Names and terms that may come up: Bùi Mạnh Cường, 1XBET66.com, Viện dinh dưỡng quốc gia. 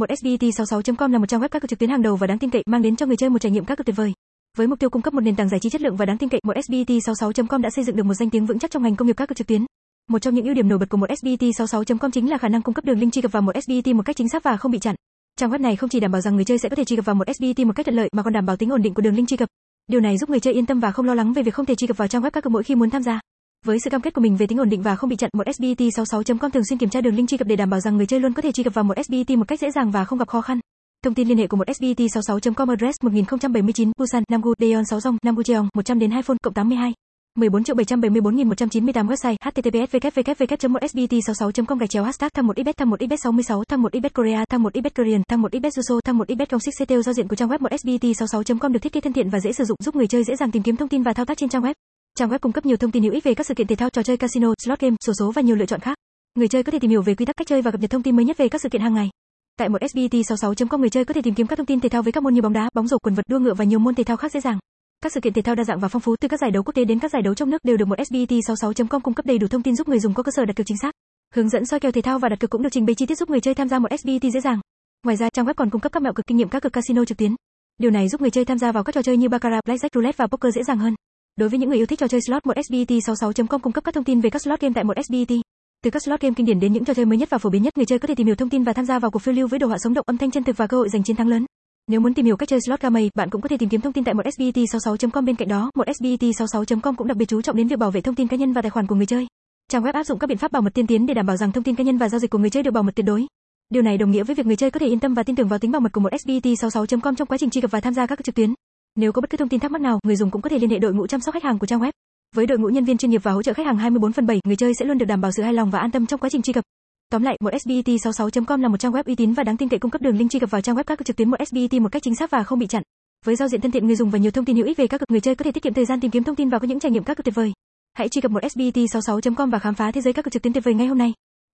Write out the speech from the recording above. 1XBET66.com là một trang web cá cược trực tuyến hàng đầu và đáng tin cậy, mang đến cho người chơi một trải nghiệm cá cược tuyệt vời. Với mục tiêu cung cấp một nền tảng giải trí chất lượng và đáng tin cậy, 1XBET66.com đã xây dựng được một danh tiếng vững chắc trong ngành công nghiệp cá cược trực tuyến. Một trong những ưu điểm nổi bật của 1XBET66.com chính là khả năng cung cấp đường link truy cập vào 1XBET một cách chính xác và không bị chặn. Trang web này không chỉ đảm bảo rằng người chơi sẽ có thể truy cập vào 1XBET một cách thuận lợi mà còn đảm bảo tính ổn định của đường link truy cập. Điều này giúp người chơi yên tâm và không lo lắng về việc không thể truy cập vào trang web cá cược mỗi khi muốn tham gia. Với sự cam kết của mình về tính ổn định và không bị chặn, 1xbet66.com thường xuyên kiểm tra đường link truy cập để đảm bảo rằng người chơi luôn có thể truy cập vào 1xbet một cách dễ dàng và không gặp khó khăn. Thông tin liên hệ của 1xbet66.com: address 1079 Busan, Namgu, Daeon 6 Dong, Namgu Cheong, 100-2 phone, cộng 82. 14.771.198. Website: https://www.1xbet66.com /# thăng 1xbet66, thăng 1xbetkorea, thăng 1xbetkorean, thăng 1xbetjuso, thăng 1xbetkoxxcteo. Giao diện của trang web 1xbet66.com được thiết kế thân thiện và dễ sử dụng, giúp người chơi dễ dàng tìm kiếm thông tin và thao tác trên trang web. Trang web cung cấp nhiều thông tin hữu ích về các sự kiện thể thao, trò chơi casino, slot game, xổ số và nhiều lựa chọn khác. Người chơi có thể tìm hiểu về quy tắc, cách chơi và cập nhật thông tin mới nhất về các sự kiện hàng ngày. Tại 1xbet66.com, người chơi có thể tìm kiếm các thông tin thể thao với các môn như bóng đá, bóng rổ, quần vợt, đua ngựa và nhiều môn thể thao khác dễ dàng. Các sự kiện thể thao đa dạng và phong phú, từ các giải đấu quốc tế đến các giải đấu trong nước, đều được 1xbet66.com cung cấp đầy đủ thông tin giúp người dùng có cơ sở đặt cược chính xác. Hướng dẫn soi kèo thể thao và đặt cược cũng được trình bày chi tiết giúp người chơi tham gia 1xbet dễ dàng. Ngoài ra, trang web còn cung cấp các mẹo cực kinh nghiệm các cược casino trực tuyến. Điều này giúp người chơi tham gia vào các trò chơi như baccarat, blackjack, roulette và poker dễ dàng hơn. Đối với những người yêu thích trò chơi slot, 1xbet66.com cung cấp các thông tin về các slot game tại 1xbet. Từ các slot game kinh điển đến những trò chơi mới nhất và phổ biến nhất, người chơi có thể tìm hiểu thông tin và tham gia vào cuộc phiêu lưu với đồ họa sống động, âm thanh chân thực và cơ hội giành chiến thắng lớn. Nếu muốn tìm hiểu cách chơi slot game, bạn cũng có thể tìm kiếm thông tin tại 1xbet66.com. Bên cạnh đó, 1xbet66.com cũng đặc biệt chú trọng đến việc bảo vệ thông tin cá nhân và tài khoản của người chơi. Trang web áp dụng các biện pháp bảo mật tiên tiến để đảm bảo rằng thông tin cá nhân và giao dịch của người chơi được bảo mật tuyệt đối. Điều này đồng nghĩa với việc người chơi có thể yên tâm và tin tưởng vào tính bảo mật của 1xbet66.com trong quá trình truy cập và tham gia các cuộc trực tuyến. Nếu có bất cứ thông tin thắc mắc nào, người dùng cũng có thể liên hệ đội ngũ chăm sóc khách hàng của trang web. Với đội ngũ nhân viên chuyên nghiệp và hỗ trợ khách hàng 24/7, người chơi sẽ luôn được đảm bảo sự hài lòng và an tâm trong quá trình truy cập. Tóm lại, 1xbet66.com là một trang web uy tín và đáng tin cậy cung cấp đường link truy cập vào trang web cá cược trực tuyến 1xbet một cách chính xác và không bị chặn. Với giao diện thân thiện người dùng và nhiều thông tin hữu ích về cá cược, người chơi có thể tiết kiệm thời gian tìm kiếm thông tin và có những trải nghiệm cá cược tuyệt vời. Hãy truy cập 1xbet66.com và khám phá thế giới cá cược trực tuyến tuyệt vời ngay hôm nay.